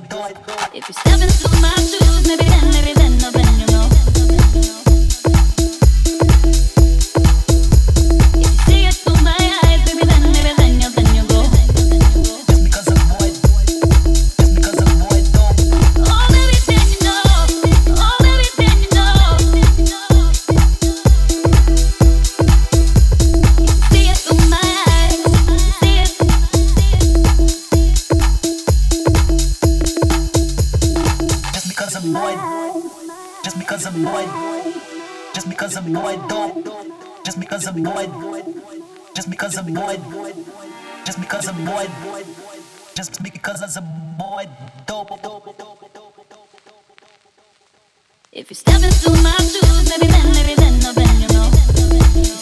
If you're stepping through my shoes, maybe then I'll bend you know. If you're stepping through my shoes, maybe then I'll bend you know. You see it through my eyes, maybe then you'll bend you go. Oh baby, then you know. Oh baby, then you know. You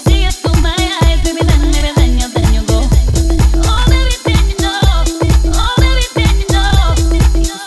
see it through my eyes, you see it.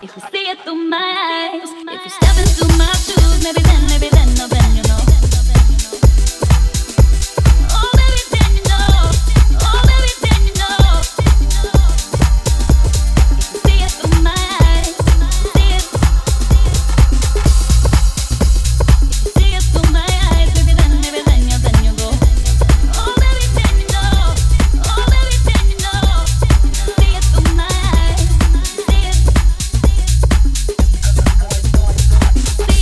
If you see it through my eyes, maybe then you'll bend you go. Oh baby, then you know. You see it through my eyes, you see it.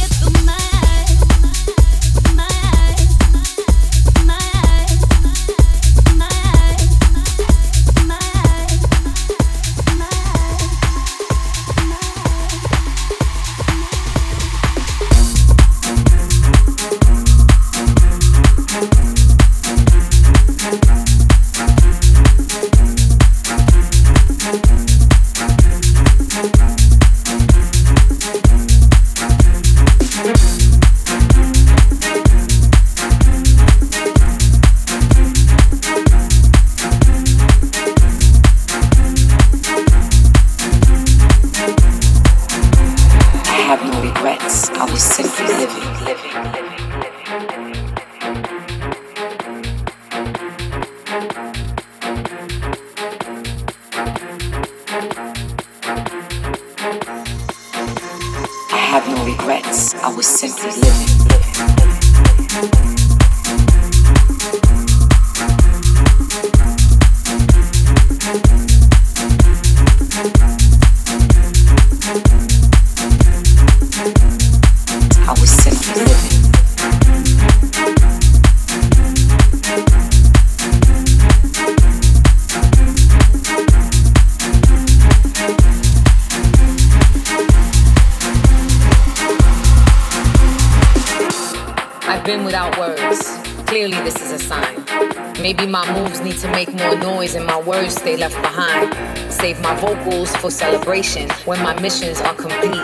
They left behind. Save my vocals for celebration when my missions are complete.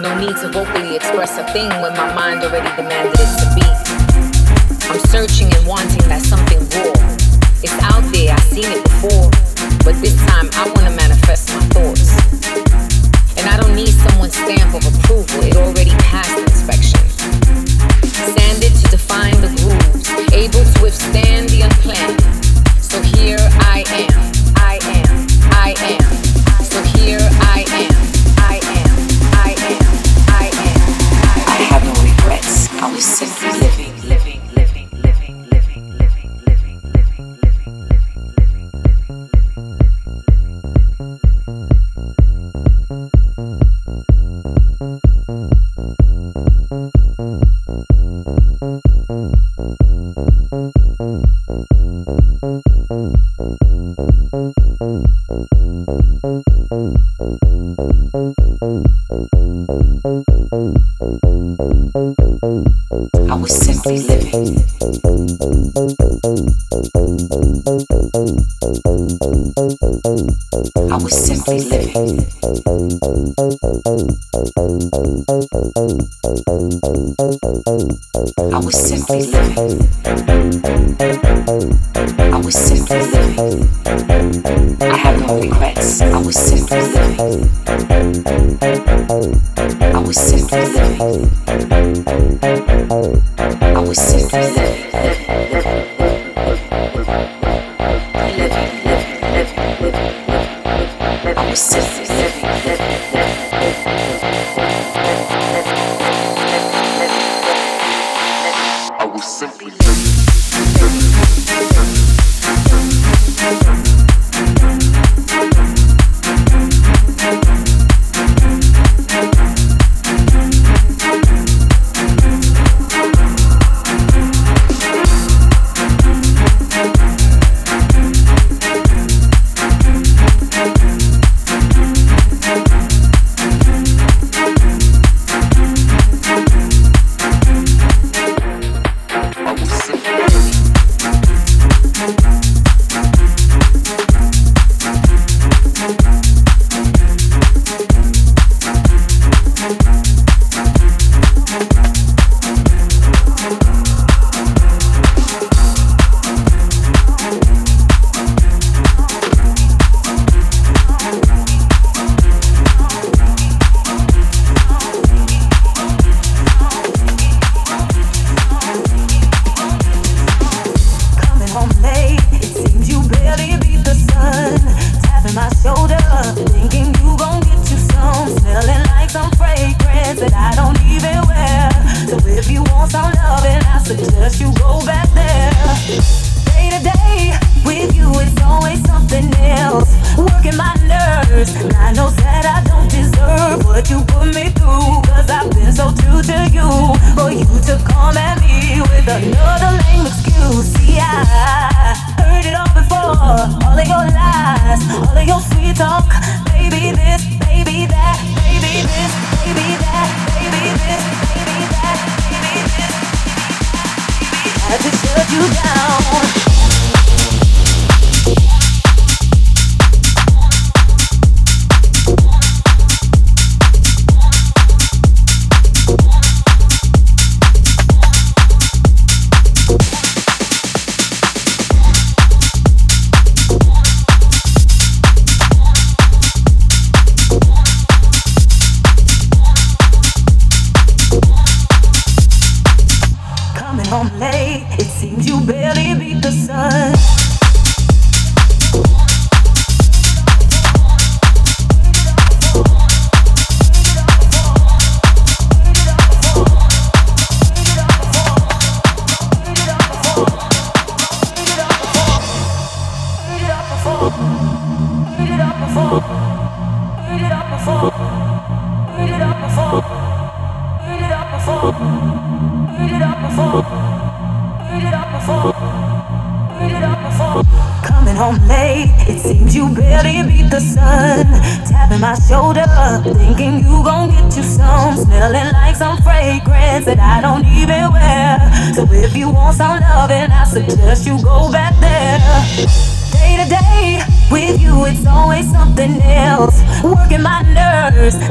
No need to vocally express a thing when my mind already demanded it to be. I'm searching and wanting that something raw. It's out there, I've seen it before, but this time I want to manifest my thoughts. And I don't need someone's stamp of approval, it already passed inspection. Sanded to define the grooves, able to withstand the unplanned. So here I am. So here I am. I have no regrets. I was simply living. I was simply living. I was simply living. I was simply living. I was simply living. I have no regrets. I was simply living. I was simply living. I was simply living. I was simply living. I was simply living.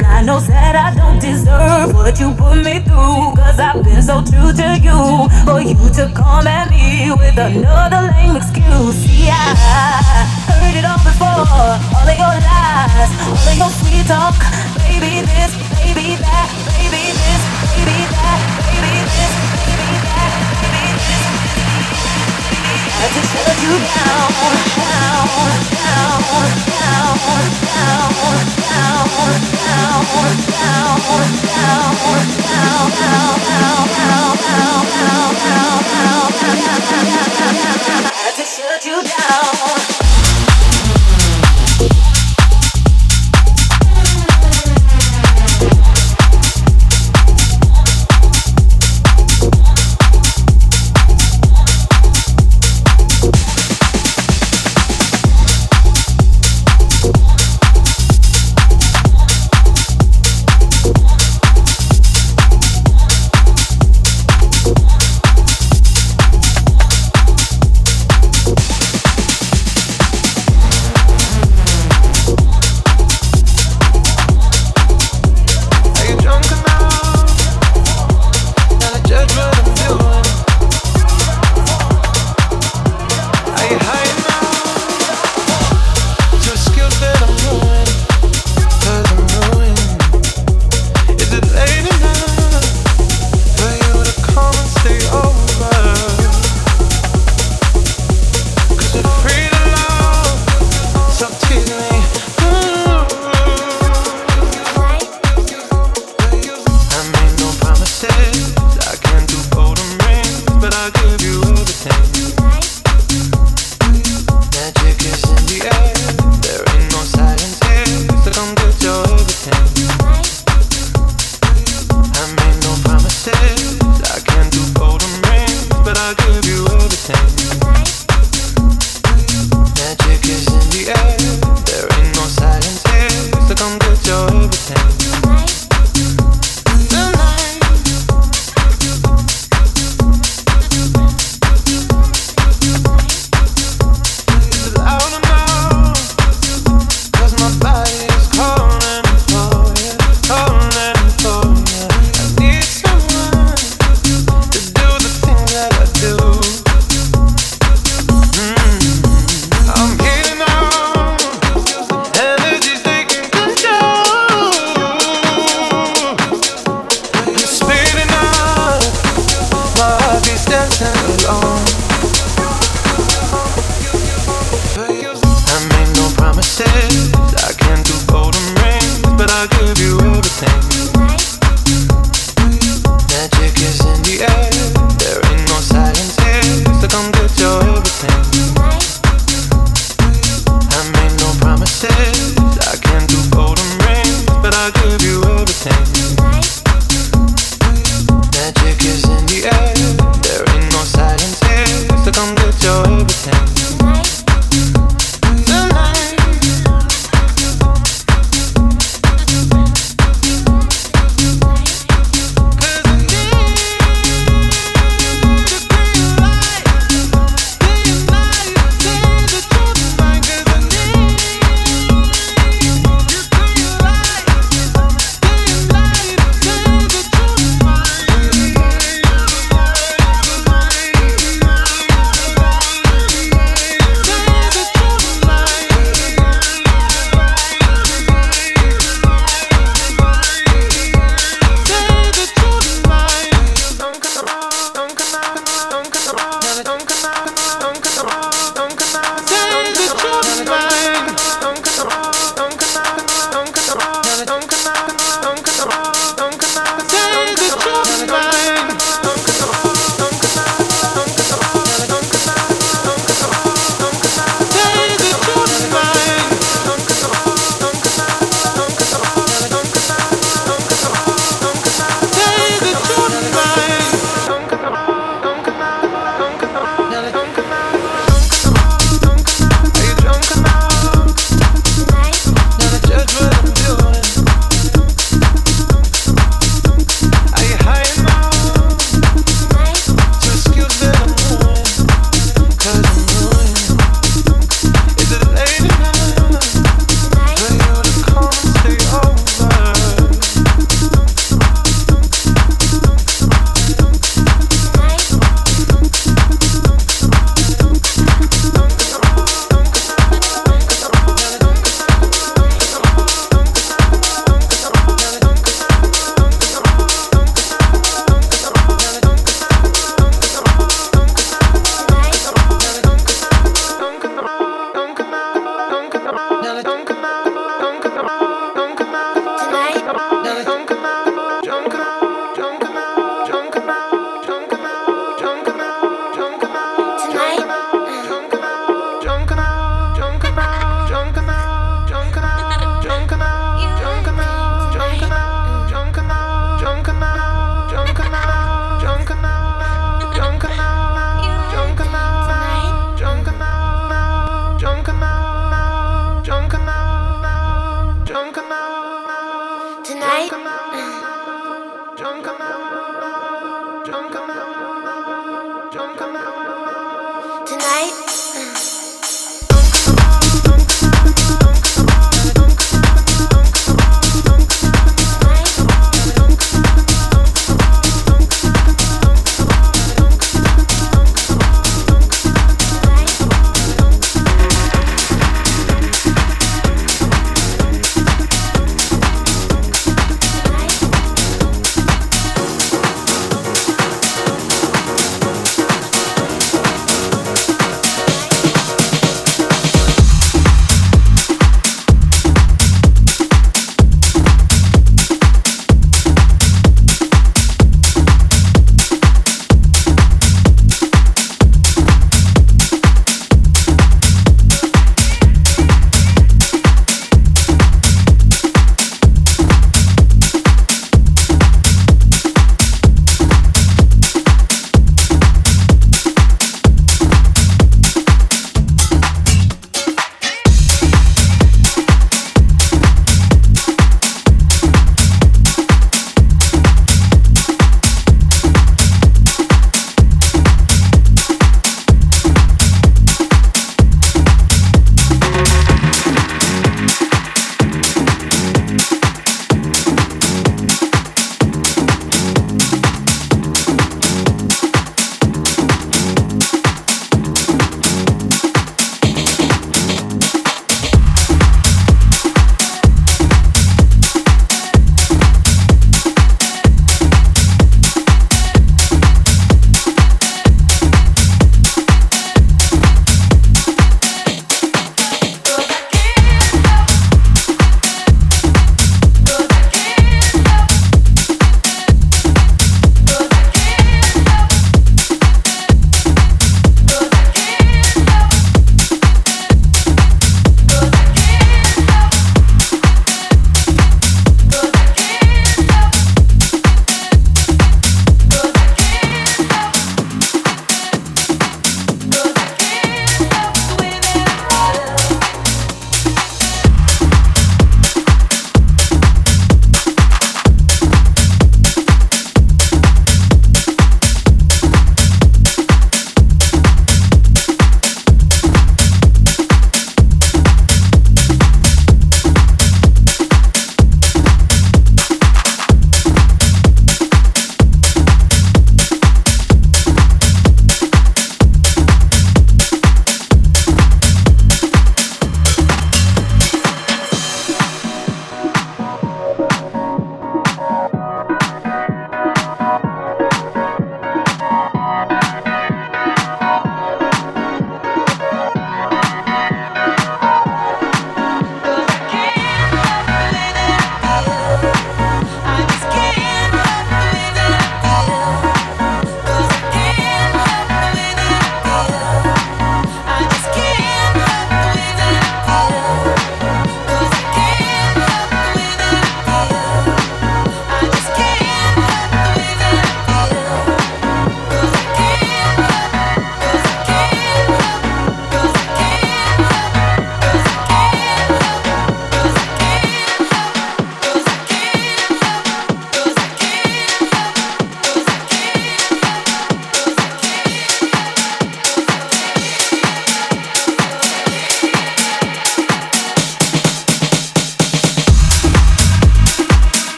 God knows that I don't deserve what you put me through, cause I've been so true to you. For you to come at me with another lame excuse. See, I heard it all before. All of your lies, all of your sweet talk. Baby this, baby that, baby this, baby that, baby this, baby that, baby this. I just shut you down, down, down, down, down, down. I just shut you down.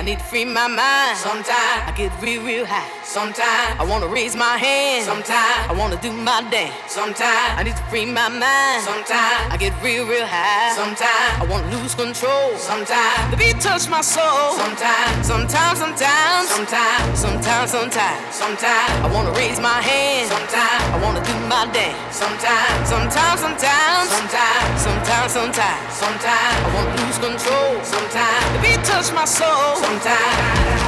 I need to free my mind. Sometimes I get real, real high. Sometimes I wanna raise my hand. Sometimes I wanna do my dance. Sometimes I need to free my mind. Sometimes I get real, real high. Sometimes I wanna lose control. Sometimes the beat touch my soul. Sometimes I wanna raise my hand. Sometimes I wanna do my dance. Sometimes I wanna lose control. Sometimes the beat touch my soul. Sometimes the beat touch my soul. Sometimes.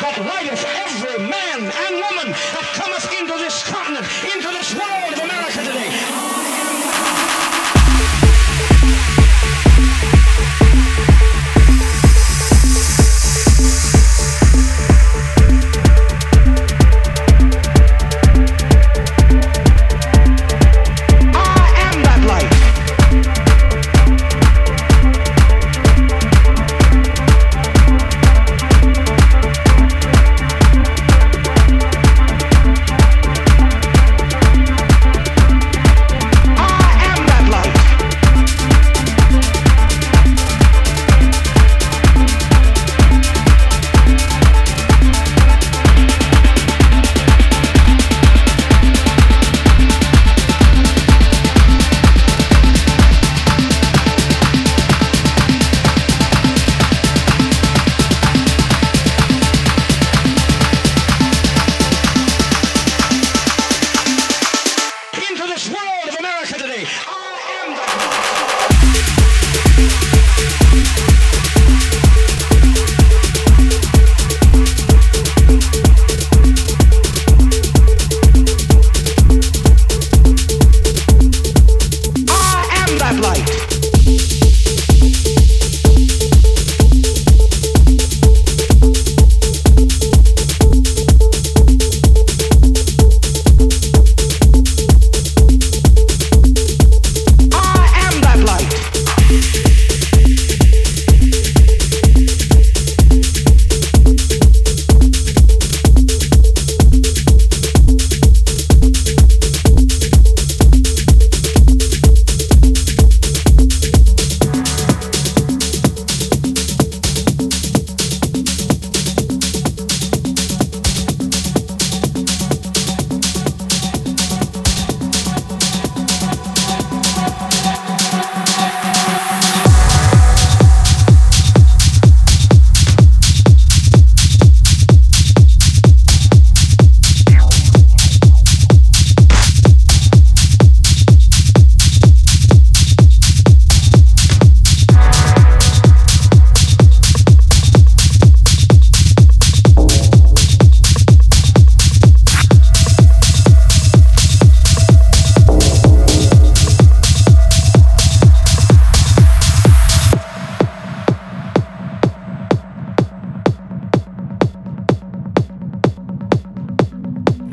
that righteth every man and woman that cometh into this continent, into this world of America today.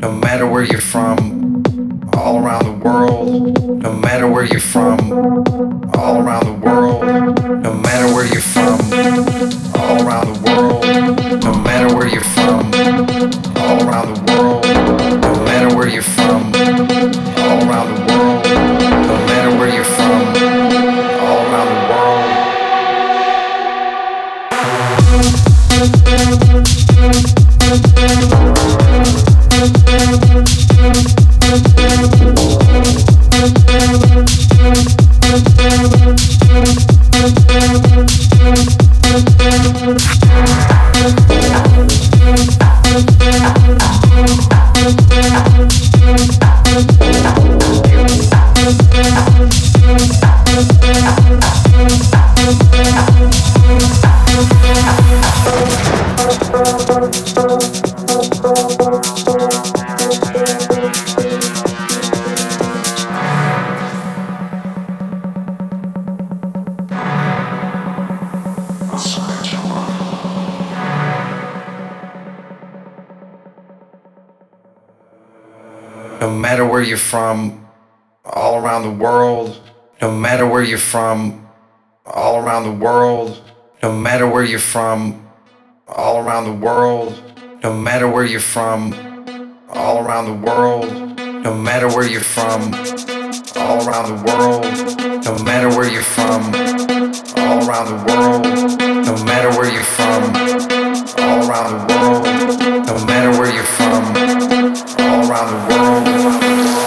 No matter where you're from, all around the world.